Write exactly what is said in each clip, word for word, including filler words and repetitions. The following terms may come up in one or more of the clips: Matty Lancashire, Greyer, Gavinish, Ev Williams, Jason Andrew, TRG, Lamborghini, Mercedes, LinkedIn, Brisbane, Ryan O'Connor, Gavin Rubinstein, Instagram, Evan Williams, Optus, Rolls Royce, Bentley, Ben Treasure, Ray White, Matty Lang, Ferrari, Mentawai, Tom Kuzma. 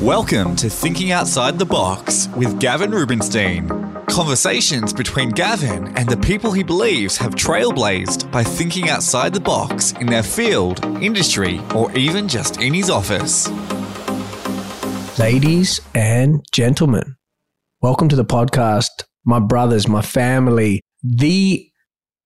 Welcome to Thinking Outside the Box with Gavin Rubinstein. Conversations between Gavin and the people he believes have trailblazed by thinking outside the box in their field, industry, or even just in his office. Ladies and gentlemen, welcome to the podcast, my brothers, my family, the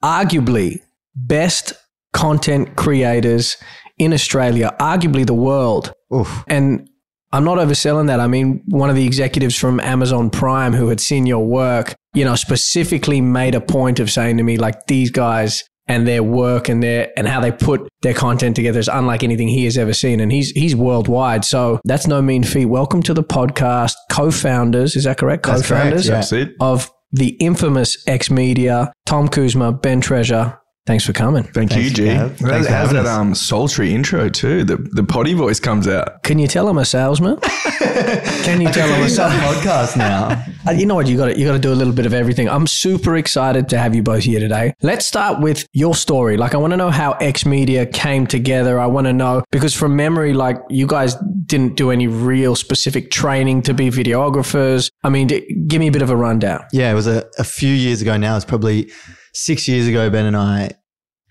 arguably best content creators in Australia, arguably the world. Oof. And I'm not overselling that. I mean, one of the executives from Amazon Prime who had seen your work, you know, specifically made a point of saying to me, like, these guys and their work and their and how they put their content together is unlike anything he has ever seen. And he's he's worldwide. So that's no mean feat. Welcome to the podcast, co-founders, is that correct? That's co-founders correct. Yeah. Of the infamous X Media, Tom Kuzma, Ben Treasure. Thanks for coming. Thank Thanks you, G. Thanks How's, how's that um, sultry intro too? The the potty voice comes out. Can you tell I'm a salesman? Can you tell I'm a salesman? Podcast now. You know what? You got you got to do a little bit of everything. I'm super excited to have you both here today. Let's start with your story. Like, I want to know how X Media came together. I want to know, because from memory, like, you guys didn't do any real specific training to be videographers. I mean, d- give me a bit of a rundown. Yeah, it was a, a few years ago now. It's probably six years ago, Ben and I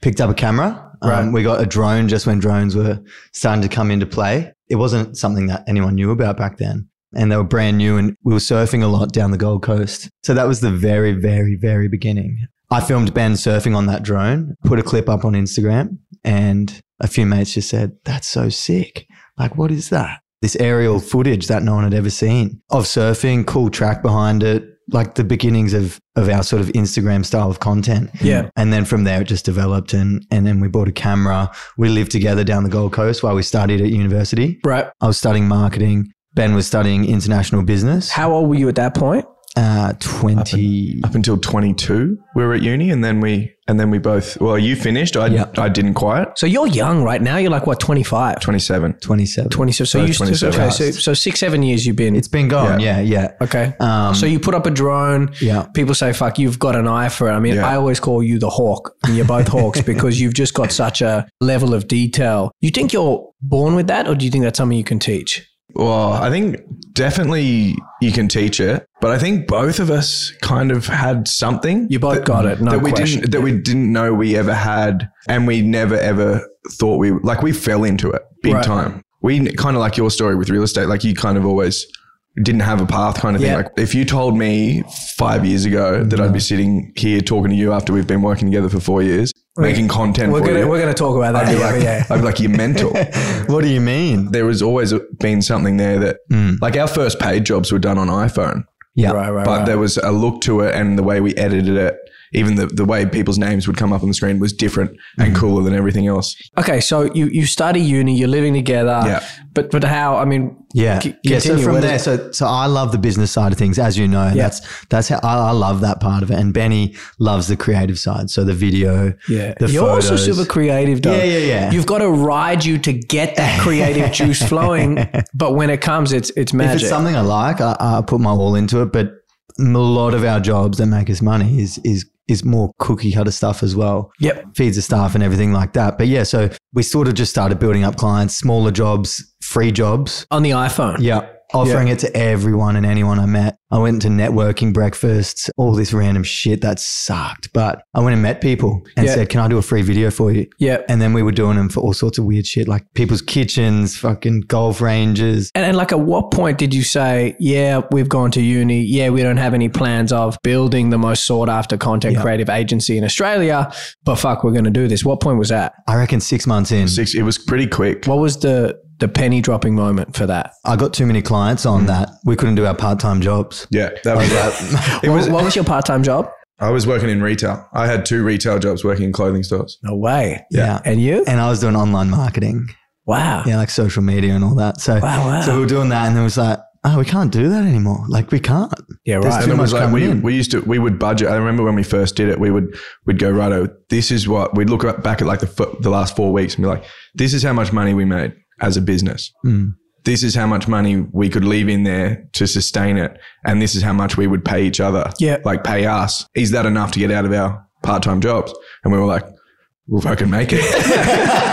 picked up a camera. Um, right. We got a drone just when drones were starting to come into play. It wasn't something that anyone knew about back then. And they were brand new, and we were surfing a lot down the Gold Coast. So that was the very, very, very beginning. I filmed Ben surfing on that drone, put a clip up on Instagram, and a few mates just said, that's so sick. Like, what is that? This aerial footage that no one had ever seen of surfing, cool track behind it. Like the beginnings of of our sort of Instagram style of content. Yeah. And then from there, it just developed, and and then we bought a camera. We lived together down the Gold Coast while we studied at university. Right. I was studying marketing. Ben was studying international business. How old were you at that point? Uh, twenty. Up, in, up until twenty-two, we were at uni, and then we and then we both, well, you finished. I yep. I didn't quite. So you're young right now. You're like, what, twenty-five? twenty-seven. twenty-seven. twenty-seven. So, so you twenty-seven. Okay, so, so six, seven years you've been. It's been gone. Yeah, yeah. yeah. Okay. Um, so you put up a drone. Yeah. People say, fuck, you've got an eye for it. I mean, yeah. I always call you the hawk, and you're both hawks because you've just got such a level of detail. You think you're born with that, or do you think that's something you can teach? Well, I think definitely you can teach it, but I think both of us kind of had something. You both that, got it, no that we question. Didn't, that we didn't know we ever had, and we never ever thought we, like, we fell into it big right. time. We kind of like your story with real estate, like you kind of always didn't have a path kind of thing. Yeah. Like if you told me five years ago that no. I'd be sitting here talking to you after we've been working together for four years, making content we're for gonna, you. We're going to talk about that. I'd be, like, yeah. I'd be like, you're mental. What do you mean? There was always been something there that mm. like our first paid jobs were done on iPhone. Yeah. Right, right, but right. there was a look to it, and the way we edited it, even the, the way people's names would come up on the screen was different mm. and cooler than everything else. Okay. So you, you study uni, you're living together, yeah. but, but how, I mean, yeah. C- yeah continue, so from there, so, so I love the business side of things, as you know, yeah. that's, that's how I, I love that part of it. And Benny loves the creative side. So the video, yeah. the You're photos. Also super creative though. Yeah, yeah, yeah. You've got to ride you to get that creative juice flowing. But when it comes, it's, it's magic. If it's something I like, I, I put my all into it, but a lot of our jobs that make us money is, is, is more cookie cutter stuff as well. Yep. Feeds the staff and everything like that. But yeah, so we sort of just started building up clients, smaller jobs, free jobs. On the iPhone. Yeah. Offering yeah. it to everyone and anyone I met. I went to networking breakfasts, all this random shit that sucked. But I went and met people and yeah. said, can I do a free video for you? Yeah. And then we were doing them for all sorts of weird shit, like people's kitchens, fucking golf ranges. And, and like at what point did you say, yeah, we've gone to uni. Yeah, we don't have any plans of building the most sought after content yeah. creative agency in Australia, but fuck, we're going to do this. What point was that? I reckon six months in. Six. It was pretty quick. What was the... the penny dropping moment for that? I got too many clients on mm. that. We couldn't do our part-time jobs. Yeah. That was that. It what, was, what was your part-time job? I was working in retail. I had two retail jobs working in clothing stores. No way. Yeah. yeah. And you? And I was doing online marketing. Wow. Yeah, like social media and all that. So, wow, wow. so we were doing that, and it was like, oh, we can't do that anymore. Like we can't. Yeah, right. There's too and it much was like we, we used to, we would budget. I remember when we first did it, we would, we'd go, righto, this is what, we'd look back at like the, the last four weeks and be like, this is how much money we made as a business. Mm. This is how much money we could leave in there to sustain it. And this is how much we would pay each other. Yeah. Like pay us. Is that enough to get out of our part-time jobs? And we were like, we'll fucking make it.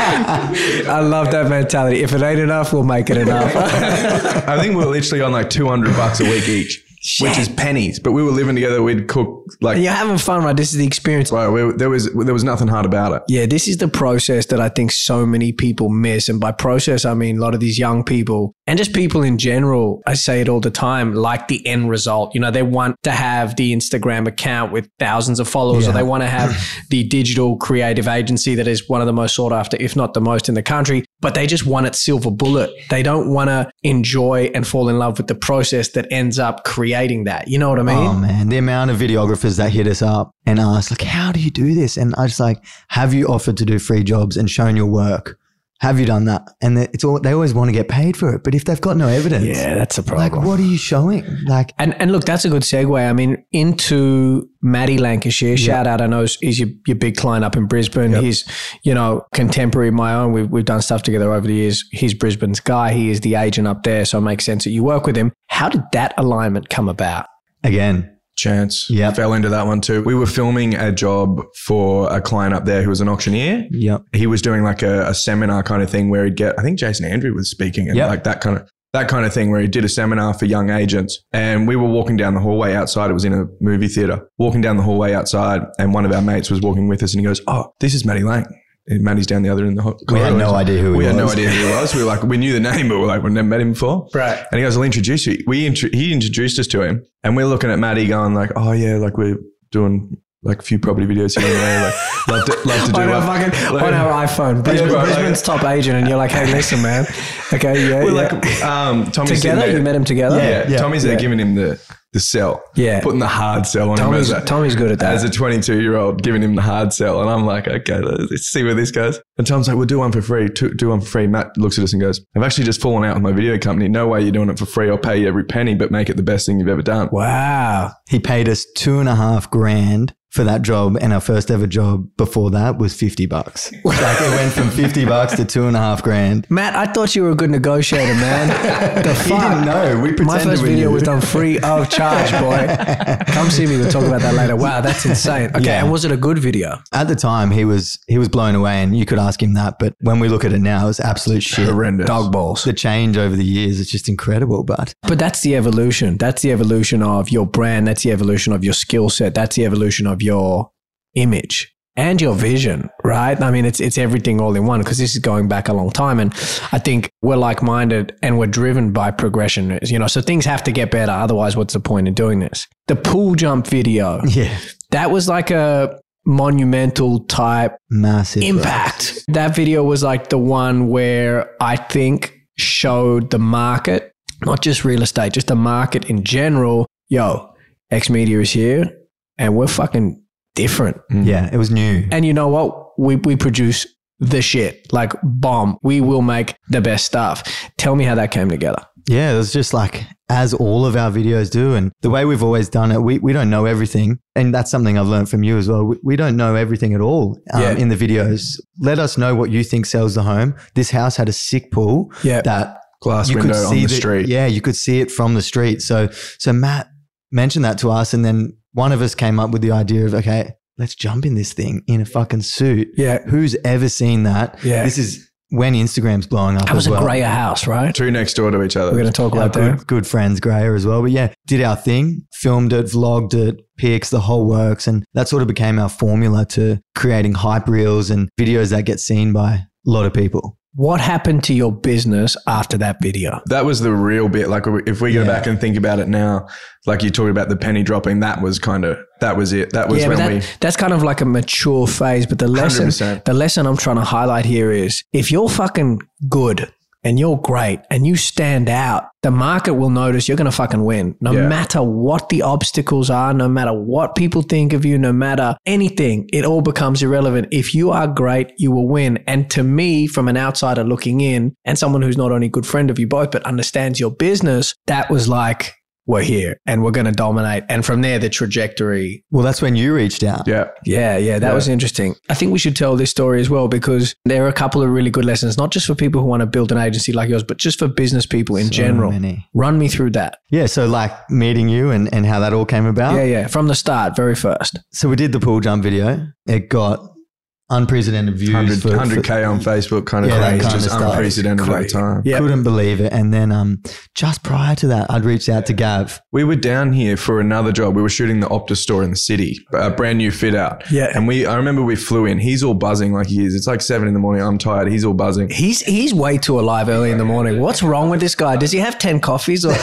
I love that mentality. If it ain't enough, we'll make it enough. I think we were literally on like two hundred bucks a week each. Shit. Which is pennies, but we were living together. We'd cook like, and you're having fun, right? This is the experience. Right, we, there was there was nothing hard about it. Yeah, this is the process that I think so many people miss, and by process I mean a lot of these young people and just people in general. I say it all the time, like the end result. You know, they want to have the Instagram account with thousands of followers, yeah. or they want to have the digital creative agency that is one of the most sought after, if not the most in the country. But they just want it silver bullet. They don't want to enjoy and fall in love with the process that ends up creating that. You know what I mean? Oh man, the amount of videographers that hit us up and asked like, how do you do this? And I just like, have you offered to do free jobs and shown your work? Have you done that? And it's all, they always want to get paid for it, but if they've got no evidence, yeah, that's a problem. Like, what are you showing? Like, and and look, that's a good segue. I mean, into Matty Lancashire. Yep. Shout out! I know he's your, your big client up in Brisbane. Yep. He's, you know, contemporary of my own. We've we've done stuff together over the years. He's Brisbane's guy. He is the agent up there, so it makes sense that you work with him. How did that alignment come about? Again. Chance. Yeah. Fell into that one too. We were filming a job for a client up there who was an auctioneer. Yep. He was doing like a, a seminar kind of thing where he'd get, I think Jason Andrew was speaking and yep. like that kind of, that kind of thing where he did a seminar for young agents. And we were walking down the hallway outside. It was in a movie theater, walking down the hallway outside. And one of our mates was walking with us and he goes, oh, this is Matty Lang. And Matty's down the other end of the corridor. We had no idea who he was. We had no idea who he was. We were like, we knew the name, but we were like, we've never met him before. Right. And he goes, I'll introduce you. We int- he introduced us to him. And we're looking at Matty going like, oh yeah, like we're doing like a few property videos here and there. Like, love, to, love to do our fucking, like, on our iPhone. Brisbane, right, Brisbane's like, top agent. And you're like, hey, listen, man. Okay, yeah, we're yeah. Like, um, Tommy's together? You met him together? Yeah, yeah. yeah. Tommy's yeah. there giving him the... The sell. Yeah. Putting the hard sell on Tommy's, him. As a, Tommy's good at that. As a twenty-two-year-old, giving him the hard sell. And I'm like, okay, let's see where this goes. And Tom's like, we'll do one for free. Do one for free. Matt looks at us and goes, I've actually just fallen out with my video company. No way you're doing it for free. I'll pay you every penny, but make it the best thing you've ever done. Wow. He paid us two and a half grand for that job. And our first ever job before that was fifty bucks. Like it went from fifty bucks to two and a half grand. Matt, I thought you were a good negotiator, man. The fuck? He didn't know. We pretended. My first we video knew. Was done free of charge, boy. Come see me. We'll talk about that later. Wow, that's insane. Okay. Yeah. And was it a good video? At the time, he was he was blown away and you could ask him that. But when we look at it now, it's absolute shit. Horrendous. Dog balls. The change over the years is just incredible. But But that's the evolution. That's the evolution of your brand. That's the evolution of your skill set. That's the evolution of your your image and your vision, right? I mean, it's it's everything all in one because this is going back a long time. And I think we're like-minded and we're driven by progression, you know, so things have to get better. Otherwise, what's the point of doing this? The pool jump video. Yeah. That was like a monumental type massive impact. Right. That video was like the one where I think showed the market, not just real estate, just the market in general. Yo, X Media is here. And we're fucking different. Yeah, it was new. And you know what? We we produce the shit. Like, bomb. We will make the best stuff. Tell me how that came together. Yeah, it was just like, as all of our videos do. And the way we've always done it, we, we don't know everything. And that's something I've learned from you as well. We, we don't know everything at all um, yeah. in the videos. Let us know what you think sells the home. This house had a sick pool. Yeah. That glass window on the street. Yeah, you could see it from the street. So, so Matt mentioned that to us and then one of us came up with the idea of, okay, let's jump in this thing in a fucking suit. Yeah. Who's ever seen that? Yeah. This is when Instagram's blowing up. That was as well. A Greyer house, right? Two next door to each other. We're going to talk about that. Good, good friends, Greyer as well. But yeah, did our thing, filmed it, vlogged it, pics, the whole works. And that sort of became our formula to creating hype reels and videos that get seen by a lot of people. What happened to your business after that video? That was the real bit. Like if we go yeah. back and think about it now, like you talked about the penny dropping, that was kind of, that was it. That was yeah, when that, we- That's kind of like a mature phase. But the lesson, one hundred percent. The lesson I'm trying to highlight here is if you're fucking good and you're great and you stand out, the market will notice you're going to fucking win. No yeah. matter what the obstacles are, no matter what people think of you, no matter anything, it all becomes irrelevant. If you are great, you will win. And to me, from an outsider looking in and someone who's not only a good friend of you both, but understands your business, that was like, we're here and we're going to dominate. And from there, the trajectory. Well, that's when you reached out. Yeah. Yeah. Yeah. That yeah. was interesting. I think we should tell this story as well, because there are a couple of really good lessons, not just for people who want to build an agency like yours, but just for business people in so general. Many. Run me through that. Yeah. So like meeting you and, and how that all came about. Yeah. Yeah. From the start, very first. So we did the pool jump video. It got unprecedented views. one hundred K on Facebook kind of yeah, thing. It's just unprecedented at the time. Yep. Couldn't believe it. And then um, just prior to that, I'd reached out yeah. to Gav. We were down here for another job. We were shooting the Optus store in the city, a brand new fit out. Yeah. And we, I remember we flew in. He's all buzzing like he is. It's like seven in the morning. I'm tired. He's all buzzing. He's he's way too alive early in the morning. What's wrong with this guy? Does he have ten coffees or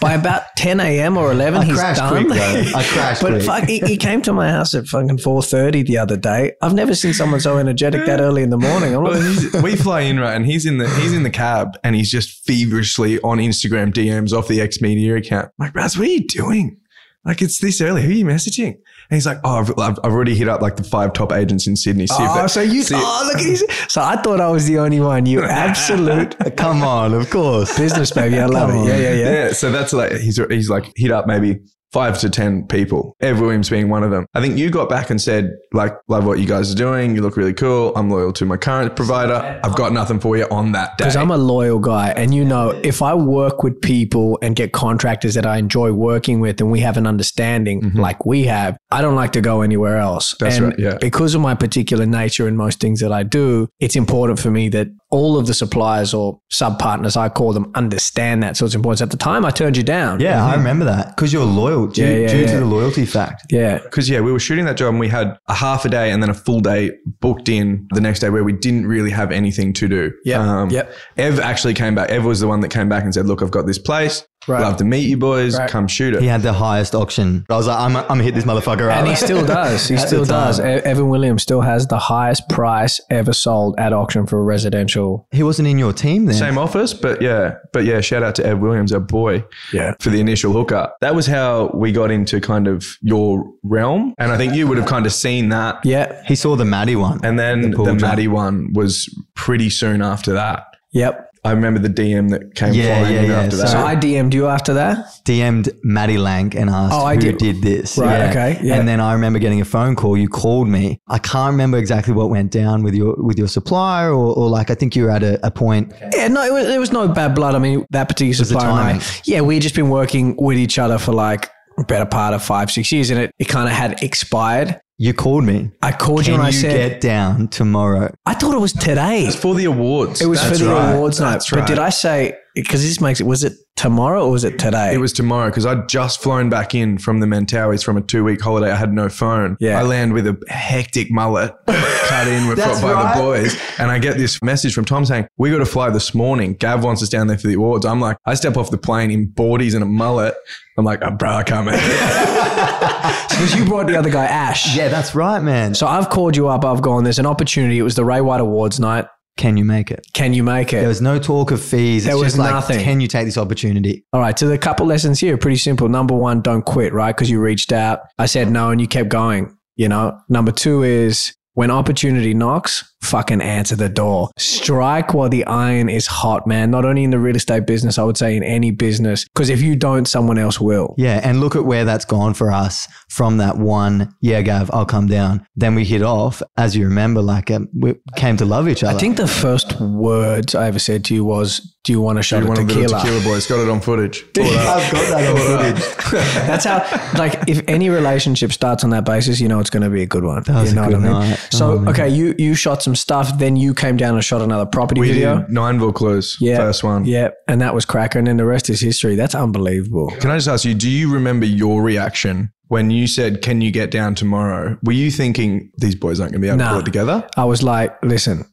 by about ten a.m. or eleven, I he's done? Quick, I crashed But quick. fuck, he, he came to my house at fucking four thirty the other day. I've never seen someone someone so energetic that early in the morning. I'm well, like, we fly in, right, and he's in the he's in the cab and he's just feverishly on Instagram D Ms off the X Media account. I'm like, Raz, what are you doing? Like, it's this early. Who are you messaging? And he's like, oh, I've, I've already hit up like the five top agents in Sydney. See oh, if that, so you, see oh, look at these. So I thought I was the only one. You absolute. Come on, of course. Business, baby. I love it. Yeah, yeah, yeah, yeah. So that's like, he's, he's like, hit up maybe five to ten people, Ev Williams being one of them. I think you got back and said, like, love what you guys are doing. You look really cool. I'm loyal to my current provider. I've got nothing for you on that day. Because I'm a loyal guy. And, you know, if I work with people and get contractors that I enjoy working with and we have an understanding mm-hmm. like we have, I don't like to go anywhere else. That's and right, yeah. Because of my particular nature and most things that I do, it's important for me that all of the suppliers or sub-partners, I call them, understand that. So it's important. So at the time, I turned you down. Yeah, mm-hmm. I remember that because you're loyal. Due, yeah, yeah, due yeah. to the loyalty fact. Yeah. Because, yeah, we were shooting that job and we had a half a day and then a full day booked in the next day where we didn't really have anything to do. Yeah. Um, yep. Ev actually came back. Ev was the one that came back and said, look, I've got this place. Right. Love to meet you boys. Right. Come shoot it. He had the highest auction. I was like, I'm going to hit this motherfucker up. And he still does. He still does. Evan Williams still has the highest price ever sold at auction for a residential. He wasn't in your team then. Same office, but yeah. But yeah, shout out to Ev Williams, our boy, yeah. for the initial hookup. That was how we got into kind of your realm. And I think you would have kind of seen that. Yeah. He saw the Matty one. And then the, the Matty one was pretty soon after that. Yep. I remember the D M that came yeah, flying yeah, in yeah. after that. So I D M'd you after that? D M'd Matty Lank and asked oh, who did. did this. Right, yeah. okay. Yeah. And then I remember getting a phone call. You called me. I can't remember exactly what went down with your with your supplier or, or like I think you were at a, a point. Yeah, no, it was, it was no bad blood. I mean, that particular supplier. And I, yeah, we'd just been working with each other for like better part of five, six years and it, it kind of had expired. You called me. I called Can you and I you said, "Can you get down tomorrow?" I thought it was today. It was for the awards. It was That's for the right. awards night. That's but right. did I say? Because this makes it. Was it tomorrow or was it today? It was tomorrow because I'd just flown back in from the Mentawais from a two-week holiday. I had no phone. Yeah. I land with a hectic mullet cut in with by right. the boys, and I get this message from Tom saying, "We got to fly this morning. Gav wants us down there for the awards." I'm like, I step off the plane in boardies and a mullet. I'm like, oh, bro, I can't make it. Because you brought the other guy, Ash. Yeah, that's right, man. So I've called you up. I've gone, there's an opportunity. It was the Ray White Awards night. Can you make it? Can you make it? There was no talk of fees. There it's was just like, nothing. Can you take this opportunity? All right. So the couple lessons here, pretty simple. Number one, don't quit, right? Because you reached out. I said no and you kept going, you know. Number two is when opportunity knocks, fucking answer the door. Strike while the iron is hot, man. Not only in the real estate business, I would say in any business. Because if you don't, someone else will. Yeah. And look at where that's gone for us from that one, yeah, Gav, I'll come down. Then we hit off. As you remember, like um, we came to love each other. I think the first words I ever said to you was, do you want to show the tequila? Do you want a tequila, boys? Got it on footage. I've got that on footage. That's how, like, if any relationship starts on that basis, you know it's going to be a good one. That was you know a good what I mean? night. So, oh, okay, you, you shot some stuff, then you came down and shot another property we video. Did Nineville Clues, yeah, first one. Yeah, and that was cracker. And then the rest is history. That's unbelievable. Can I just ask you, do you remember your reaction when you said, can you get down tomorrow? Were you thinking, these boys aren't going to be able nah. to pull it together? I was like, listen,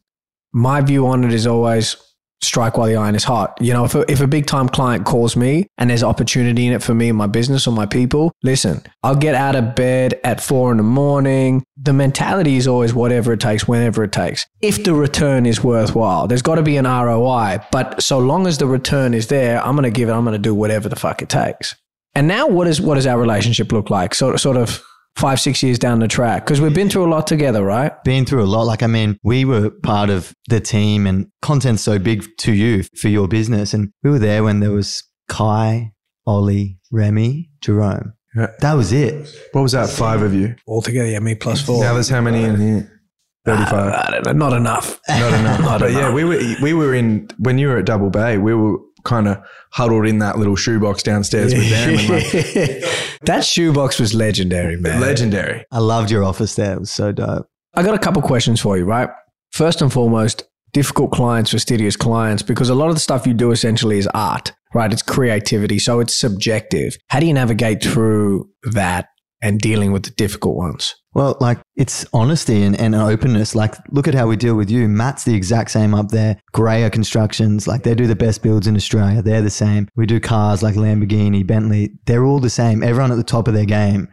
my view on it is always strike while the iron is hot. You know, if a, if a big time client calls me and there's opportunity in it for me and my business or my people, listen, I'll get out of bed at four in the morning. The mentality is always whatever it takes, whenever it takes. If the return is worthwhile, there's got to be an R O I, but so long as the return is there, I'm going to give it, I'm going to do whatever the fuck it takes. And now what is, what does our relationship look like? So, sort of five, six years down the track? Because we've been through a lot together, right? Been through a lot. Like, I mean, we were part of the team and content's so big to you for your business. And we were there when there was Kai, Ollie, Remy, Jerome. Yeah. That was it. What was that? Five of you? All together, yeah, me plus four. Now there's how many in here? thirty-five. I don't know. Not enough. Not enough. Not but enough. Yeah, we were, we were in, when you were at Double Bay, we were kind of huddled in that little shoebox downstairs with them. And like, that shoebox was legendary, man. Legendary. I loved your office there. It was so dope. I got a couple questions for you, right? First and foremost, difficult clients, fastidious clients, because a lot of the stuff you do essentially is art, right? It's creativity, so it's subjective. How do you navigate through that and dealing with the difficult ones? Well, like it's honesty and, and openness. Like, look at how we deal with you. Matt's the exact same up there. Greyer Constructions, like they do the best builds in Australia. They're the same. We do cars like Lamborghini, Bentley. They're all the same. Everyone at the top of their game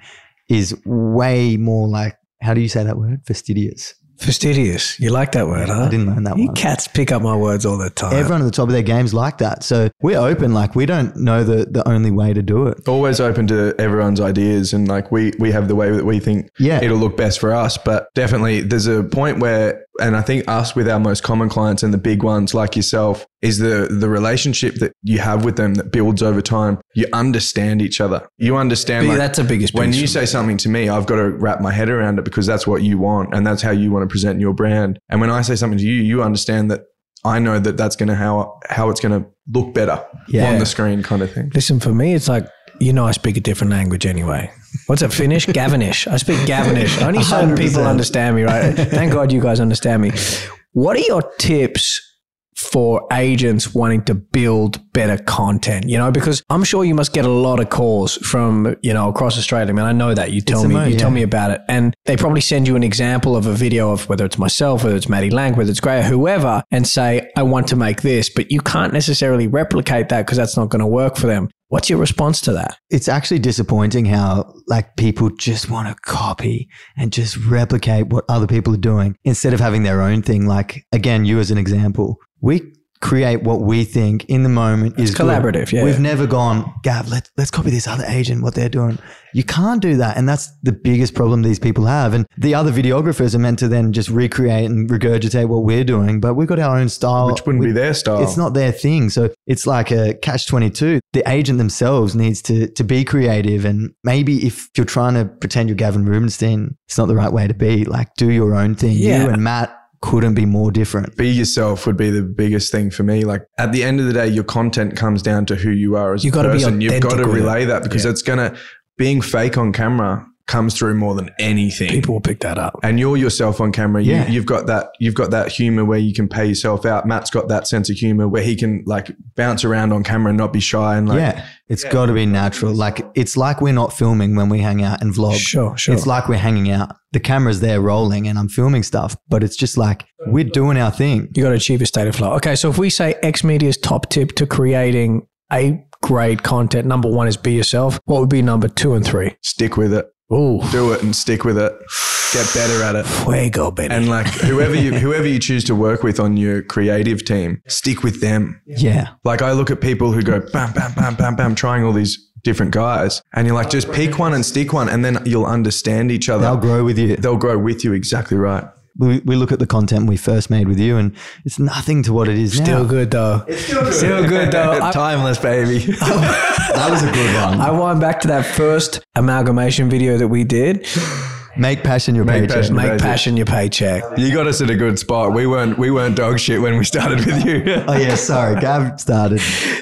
is way more like, how do you say that word? Fastidious. Fastidious. You like that word, huh? I didn't learn that you one. You cats pick up my words all the time. Everyone at the top of their game's like that. So we're open. Like we don't know the, the only way to do it. Always open to everyone's ideas. And like we, we have the way that we think yeah. it'll look best for us. But definitely there's a point where, and I think us with our most common clients and the big ones like yourself, is the the relationship that you have with them that builds over time. You understand each other. You understand. Like, that's the biggest when you say something to me, I've got to wrap my head around it because that's what you want and that's how you want to present your brand. And when I say something to you, you understand that I know that that's going to how, how it's going to look better yeah. on the screen kind of thing. Listen, for me, it's like, you know, I speak a different language anyway. What's it, Finnish? Gavinish. I speak Gavinish. Only certain people understand me, right? Thank God you guys understand me. What are your tips for agents wanting to build better content, you know, because I'm sure you must get a lot of calls from, you know, across Australia. I mean, I know that you tell it's me, amazing, you yeah. tell me about it. And they probably send you an example of a video of whether it's myself, whether it's Matty Lang, whether it's Greyer, whoever, and say, I want to make this, but you can't necessarily replicate that because that's not going to work for them. What's your response to that? It's actually disappointing how like people just want to copy and just replicate what other people are doing instead of having their own thing. Like, again, you as an example, we create what we think in the moment it's is collaborative. Good. Yeah, We've never gone, Gav, let's, let's copy this other agent, what they're doing. You can't do that. And that's the biggest problem these people have. And the other videographers are meant to then just recreate and regurgitate what we're doing, but we've got our own style. Which wouldn't we, be their style. It's not their thing. So it's like a catch twenty-two. The agent themselves needs to, to be creative. And maybe if you're trying to pretend you're Gavin Rubinstein, it's not the right way to be. Like do your own thing. Yeah. You and Matt couldn't be more different. Be yourself would be the biggest thing for me. Like at the end of the day, your content comes down to who you are as a person. You've got to relay that because it's going to, being fake on camera comes through more than anything. People will pick that up. And you're yourself on camera. You, yeah. You've got that, you've got that humor where you can pay yourself out. Matt's got that sense of humor where he can like bounce around on camera and not be shy. And like, yeah, it's yeah. got to be natural. Like it's like we're not filming when we hang out and vlog. Sure, sure. It's like we're hanging out. The camera's there rolling and I'm filming stuff, but it's just like we're doing our thing. You got to achieve a state of flow. Okay. So if we say X Media's top tip to creating a great content, number one is be yourself. What would be number two and three? Stick with it. Ooh. Do it and stick with it. Get better at it. Fuego, baby. And like whoever you whoever you choose to work with on your creative team, stick with them. Yeah. Like I look at people who go bam, bam, bam, bam, bam, trying all these different guys. And you're like, just pick one and stick one and then you'll understand each other. They'll grow with you. They'll grow with you. Exactly right. We, we look at the content we first made with you and it's nothing to what it is now. Still good though. It's still good. Still good though. Timeless, baby. That was a good one. I wind back to that first amalgamation video that we did. Make passion your Make paycheck. Passion Make paycheck. passion your paycheck. You got us at a good spot. We weren't we weren't dog shit when we started with you. Oh yeah, sorry. Gav started.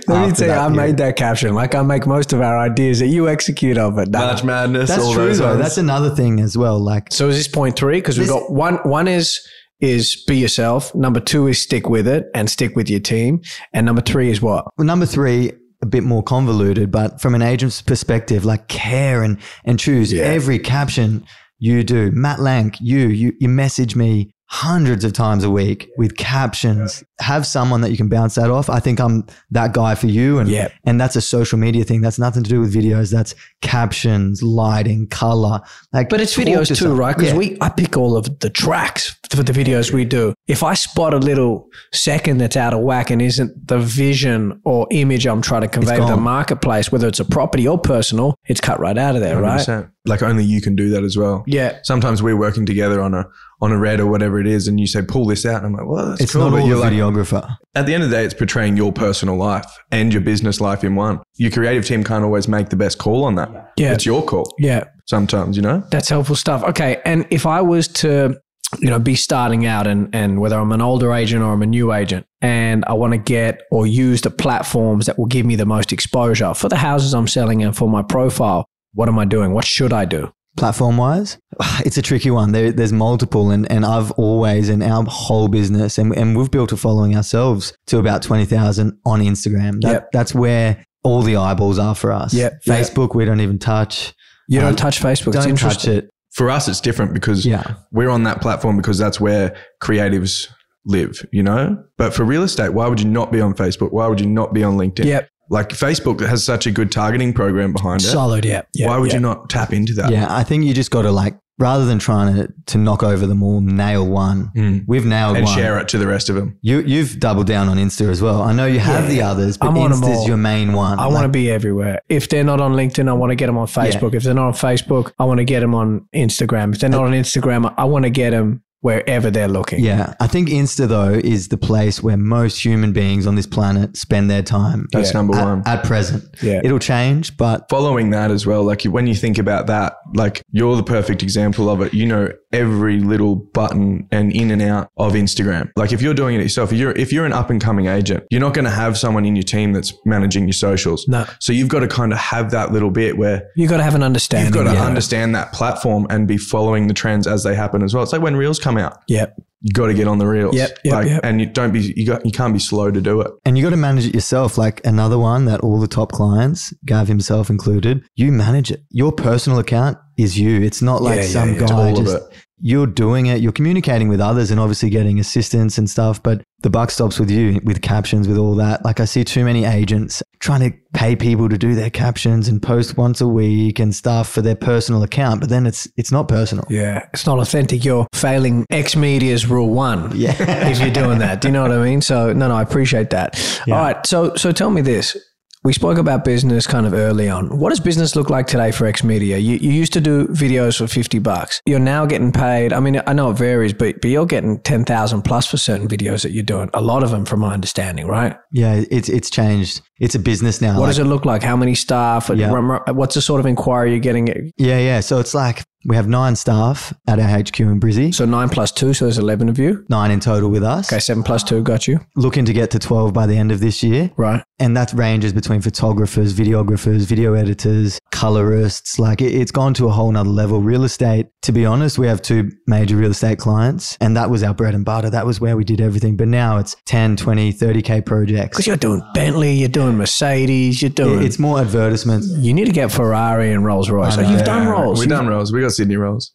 Let me tell you, I made that caption. Like I make most of our ideas that you execute on, but March Madness, all those ones. That's another thing as well. Like so, is this point three? Because we've got one. One is. is be yourself. Number two is stick with it and stick with your team. And number three is what? Well, number three, a bit more convoluted, but from an agent's perspective, like care and, and choose yeah. every caption you do. Matt Lank, you, you, you message me hundreds of times a week with captions. Have someone that you can bounce that off. I think I'm that guy for you. And, yep. and that's a social media thing. That's nothing to do with videos. That's captions, lighting, color. Like, but it's videos too, something. right? Because yeah. we, I pick all of the tracks for the videos we do. If I spot a little second that's out of whack and isn't the vision or image I'm trying to convey to the marketplace, whether it's a property or personal, it's cut right out of there, one hundred percent. Right? Like only you can do that as well. Yeah. Sometimes we're working together on a on a red or whatever it is and you say, pull this out. And I'm like, well, that's it's cool. It's not all you're the like, videographer. At the end of the day, it's portraying your personal life and your business life in one. Your creative team can't always make the best call on that. Yeah. It's your call. Yeah. Sometimes, you know? That's helpful stuff. Okay. And if I was to, you know, be starting out and, and whether I'm an older agent or I'm a new agent and I want to get or use the platforms that will give me the most exposure for the houses I'm selling and for my profile, what am I doing? What should I do? Platform-wise, it's a tricky one. There, there's multiple, and, and I've always, in our whole business, and, and we've built a following ourselves to about twenty thousand on Instagram. That, yep. That's where all the eyeballs are for us. Yep. Facebook, yep. We don't even touch. You don't um, touch Facebook. Don't it's touch it. For us, it's different because yeah. we're on that platform because that's where creatives live, you know? But for real estate, why would you not be on Facebook? Why would you not be on LinkedIn? Yep. Like Facebook has such a good targeting program behind it. Solid, yeah. yeah Why would yeah. you not tap into that? Yeah, I think you just got to like, rather than trying to, to knock over them all, nail one. Mm. We've nailed and one. And share it to the rest of them. You, you've doubled down on Insta as well. I know you have yeah. the others, but Insta's your main one. I like, want to be everywhere. If they're not on LinkedIn, I want to get them on Facebook. Yeah. If they're not on Facebook, I want to get them on Instagram. If they're not on Instagram, I want to get them wherever they're looking. Yeah. I think Insta though is the place where most human beings on this planet spend their time. That's yeah. number one. At, at present. Yeah. It'll change, but following that as well, like when you think about that, like you're the perfect example of it. You know every little button and in and out of Instagram. Like if you're doing it yourself, if you're, if you're an up and coming agent, you're not going to have someone in your team that's managing your socials. No. So you've got to kind of have that little bit where you've got to have an understanding. You've got to yeah. understand that platform and be following the trends as they happen as well. It's like when Reels come out. Yep. You got to get on the reels. Yep, yep, like, yep. And you don't be, you got, you can't be slow to do it. And you got to manage it yourself. Like another one that all the top clients, Gav himself included, you manage it. Your personal account is you. It's not like yeah, some yeah, yeah. guy just, it. You're doing it. You're communicating with others and obviously getting assistance and stuff, but the buck stops with you, with captions, with all that. Like I see too many agents trying to pay people to do their captions and post once a week and stuff for their personal account, but then it's, it's not personal. Yeah. It's not authentic. You're failing X Media's rule one yeah. if you're doing that. Do you know what I mean? So no, no, I appreciate that. Yeah. All right. So, so tell me this. We spoke about business kind of early on. What does business look like today for X Media? You, you used to do videos for fifty bucks. You're now getting paid. I mean, I know it varies, but, but you're getting ten thousand plus for certain videos that you're doing. A lot of them from my understanding, right? Yeah, it's, it's changed. It's a business now. What like, does it look like? How many staff? Yeah. What's the sort of inquiry you're getting? Yeah, yeah. So it's like we have nine staff at our H Q in Brizzy. So nine plus two, so there's eleven of you? Nine in total with us. Okay, seven plus two, got you. Looking to get to twelve by the end of this year. Right. And that ranges between photographers, videographers, video editors, colorists. Like it, it's gone to a whole nother level. Real estate, to be honest, we have two major real estate clients and that was our bread and butter. That was where we did everything. But now it's ten, twenty, thirty K projects. Because you're doing Bentley, you're doing Mercedes, you're doing... It's more advertisements. You need to get Ferrari and Rolls Royce. Like you've yeah. done Rolls. We've done Rolls. We got Sydney Rolls.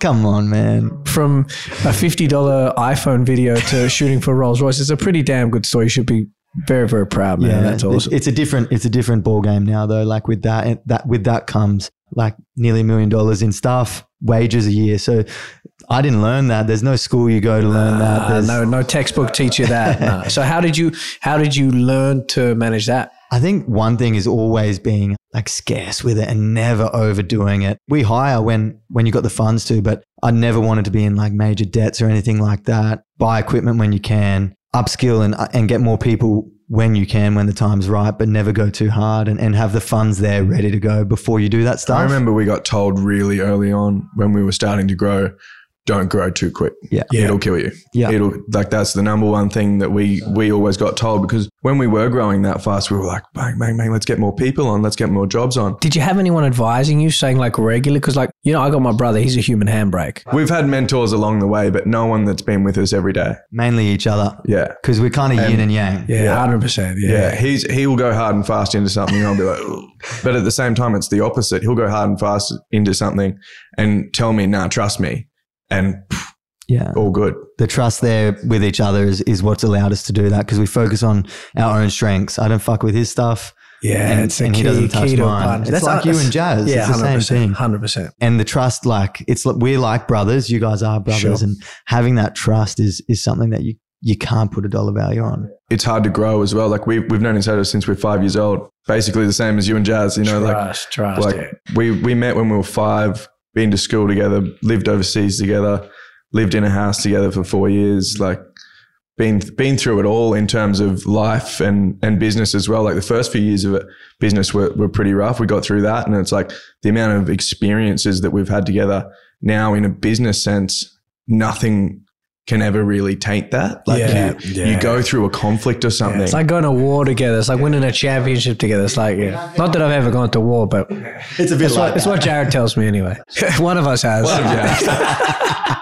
Come on, man. From a fifty dollar iPhone video to shooting for Rolls Royce, it's a pretty damn good story. You should be very, very proud, man. Yeah, that's awesome. It's a different, it's a different ball game now though. Like with that, that with that comes like nearly a million dollars in staff wages a year. So I didn't learn that. There's no school you go to learn that. There's no, no textbook teach you that. No. So how did you, how did you learn to manage that? I think one thing is always being like scarce with it and never overdoing it. We hire when, when you got the funds to, but I never wanted to be in like major debts or anything like that. Buy equipment when you can, upskill and, and get more people when you can, when the time's right, but never go too hard and, and have the funds there ready to go before you do that stuff. I remember we got told really early on when we were starting to grow, don't grow too quick. Yeah. yeah. It'll kill you. Yeah. It'll like, that's the number one thing that we, we always got told because when we were growing that fast, we were like, bang, bang, bang, let's get more people on. Let's get more jobs on. Did you have anyone advising you saying like regularly? Cause like, you know, I got my brother, he's a human handbrake. We've had mentors along the way, but no one that's been with us every day. Mainly each other. Yeah. Cause we're kind of yin and yang. Yeah. yeah. one hundred percent. Yeah. yeah. He's, he will go hard and fast into something. And I'll be like, ugh. But at the same time, it's the opposite. He'll go hard and fast into something and tell me, nah, trust me. And yeah, all good. The trust there with each other is, is what's allowed us to do that because we focus on our own strengths. I don't fuck with his stuff. Yeah, and, it's and key, he doesn't touch mine. It's that's like you and Jazz. Yeah, it's the one hundred percent, same thing. one hundred percent. And the trust, like it's we're like brothers. You guys are brothers, sure. And having that trust is is something that you you can't put a dollar value on. It's hard to grow as well. Like we've we've known each other since we're five years old. Basically the same as you and Jazz. You know, trust, like trust. Like yeah. we we met when we were five. Been to school together, lived overseas together, lived in a house together for four years, like been, been through it all in terms of life and, and business as well. Like the first few years of it, business were, were pretty rough. We got through that and it's like the amount of experiences that we've had together now in a business sense, nothing can ever really taint that. Like yeah, you, yeah. you go through a conflict or something. Yeah, it's like going to war together. It's like winning a championship together. It's like, yeah. Not that I've ever gone to war, but it's a bit it's like what, it's what Jared tells me anyway. One of us has. One of us.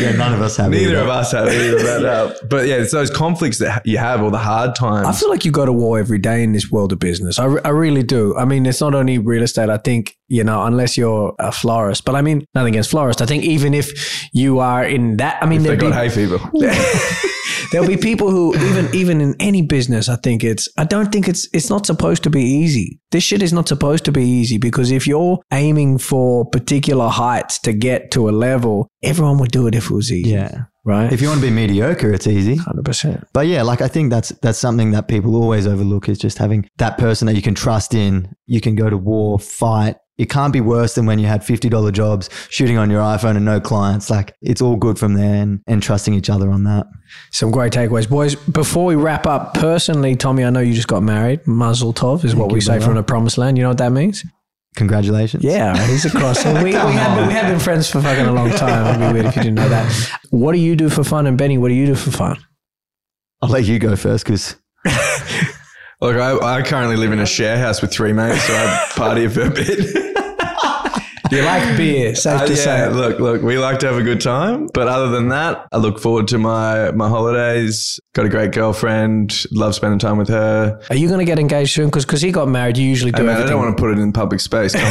Yeah, none of us have. Neither either. of us have either. But, uh, but yeah, it's those conflicts that you have or the hard times. I feel like you go to war every day in this world of business. I, re- I really do. I mean, it's not only real estate. I think, you know, unless you're a florist. But I mean, nothing against florists. I think even if you are in that, I mean, they've got hay fever. There'll be people who, even even in any business, I think it's, I don't think it's, it's not supposed to be easy. This shit is not supposed to be easy, because if you're aiming for particular heights to get to a level, everyone would do it if it was easy. Yeah. Right. If you want to be mediocre, it's easy. one hundred percent. But yeah, like I think that's that's something that people always overlook, is just having that person that you can trust in. You can go to war, fight. It can't be worse than when you had fifty dollars jobs shooting on your iPhone and no clients. Like, it's all good from there, and, and trusting each other on that. Some great takeaways. Boys, before we wrap up, personally, Tommy, I know you just got married. Mazel tov is what we say from the promised land. You know what that means? Congratulations. Yeah, he's a crosser. we, we, have, we have been friends for fucking a long time. It would be weird if you didn't know that. What do you do for fun? And Benny, what do you do for fun? I'll let you go first, because... Look, I, I currently live in a share house with three mates, so I party for a bit. You like beer, safe uh, to yeah, say. Look, look, we like to have a good time. But other than that, I look forward to my, my holidays. Got a great girlfriend. Love spending time with her. Are you going to get engaged soon? Because he got married. You usually do hey, man, everything. I don't want to put it in public space. Come on.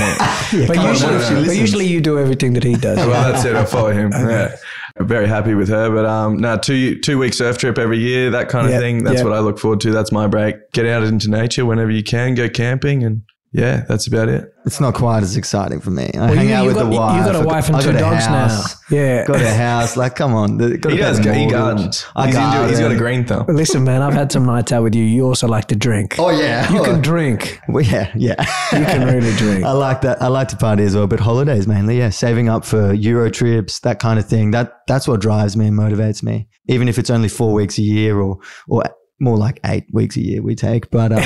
yeah, but, come usually, on but usually you do everything that he does. Well, that's it. I follow him. Yeah. I'm very happy with her, but um, no, two two week surf trip every year, that kind of yep, thing. That's yep. what I look forward to. That's my break. Get out into nature whenever you can. Go camping, and yeah, that's about it. It's not quite as exciting for me. I well, hang you, out you with got, the wife. You got a wife and two dogs house, now. Yeah, got a house. Like, come on, he does. He gardens. I he's, garden. into, he's got a green thumb. Listen, man, I've had some nights out with you. You also like to drink. Oh yeah, you oh. can drink. Well, yeah, yeah, you can really drink. I like that. I like to party as well, but holidays mainly. Yeah, saving up for Euro trips, that kind of thing. That that's what drives me and motivates me, even if it's only four weeks a year or or more like eight weeks a year we take. But um,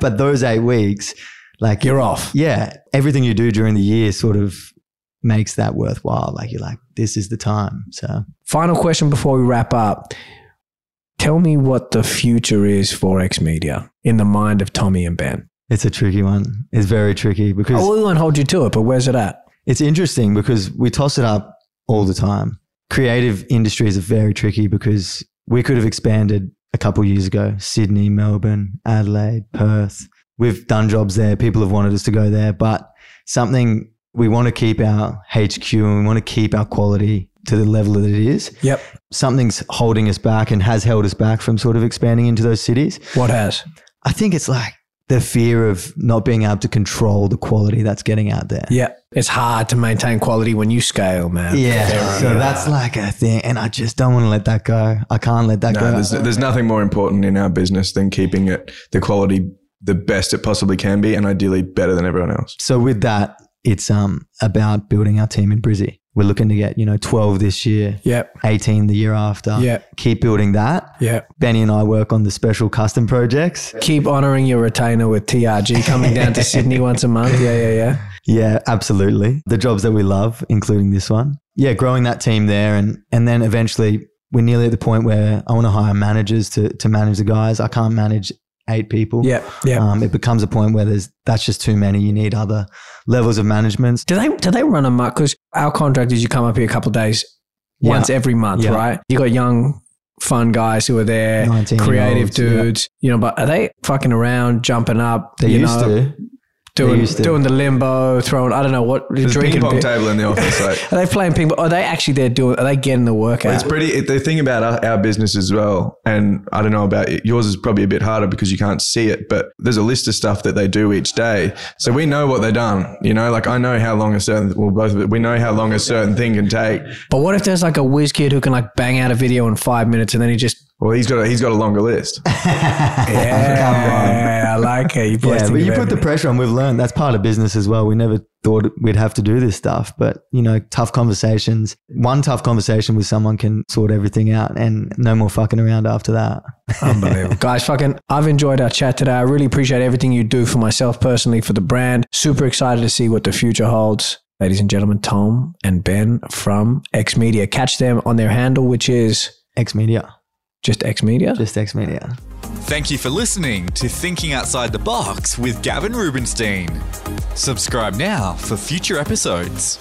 but those eight weeks. Like, you're off. Yeah. Everything you do during the year sort of makes that worthwhile. Like, you're like, this is the time. So, final question before we wrap up. Tell me what the future is for X Media in the mind of Tommy and Ben. It's a tricky one. It's very tricky because. Oh, we won't hold you to it, but where's it at? It's interesting because we toss it up all the time. Creative industries are very tricky because we could have expanded a couple of years ago, Sydney, Melbourne, Adelaide, Perth. We've done jobs there. People have wanted us to go there, but something we want to keep our H Q and we want to keep our quality to the level that it is. Yep. Something's holding us back and has held us back from sort of expanding into those cities. What has? I think it's like the fear of not being able to control the quality that's getting out there. Yeah. It's hard to maintain quality when you scale, man. Yeah. Very so hard. That's like a thing. And I just don't want to let that go. I can't let that no, go. There's, there's nothing more important in our business than keeping it, the quality, the best it possibly can be, and ideally better than everyone else. So with that, it's um about building our team in Brizzy. We're looking to get, you know, twelve this year, yep. eighteen the year after. Yep. Keep building that. Yep. Benny and I work on the special custom projects. Keep honouring your retainer with T R G coming down to Sydney once a month. Yeah, yeah, yeah. Yeah, absolutely. The jobs that we love, including this one. Yeah, growing that team there, and and then eventually we're nearly at the point where I want to hire managers to to manage the guys. I can't manage eight people. Yeah, yeah. Um, it becomes a point where there's that's just too many. You need other levels of management. Do they do they run amok? Because our contract is you come up here a couple of days yeah. once every month, yeah. right? You got young, fun guys who are there, creative dudes. Yeah. You know, but are they fucking around, jumping up? They you used know, to. Doing, doing the limbo, throwing, I don't know what. There's a ping pong table in the office. Like. Are they playing ping pong? Are they actually there doing, are they getting the workout? It's pretty, the thing about our, our business as well, and I don't know about it, yours is probably a bit harder because you can't see it, but there's a list of stuff that they do each day. So we know what they've done, you know, like I know how long a certain, well, both of it, we know how long a certain thing can take. But what if there's like a whiz kid who can like bang out a video in five minutes and then he just, Well, he's got a, he's got a longer list. yeah, I like it. You yeah, but you put the pressure on. We've learned that's part of business as well. We never thought we'd have to do this stuff, but you know, tough conversations. One tough conversation with someone can sort everything out, and no more fucking around after that. Unbelievable, guys! Fucking, I've enjoyed our chat today. I really appreciate everything you do for myself personally, for the brand. Super excited to see what the future holds. ladies and gentlemen, Tom and Ben from X Media. Catch them on their handle, which is X Media. Just X Media? Just X Media. Thank you for listening to Thinking Outside the Box with Gavin Rubinstein. Subscribe now for future episodes.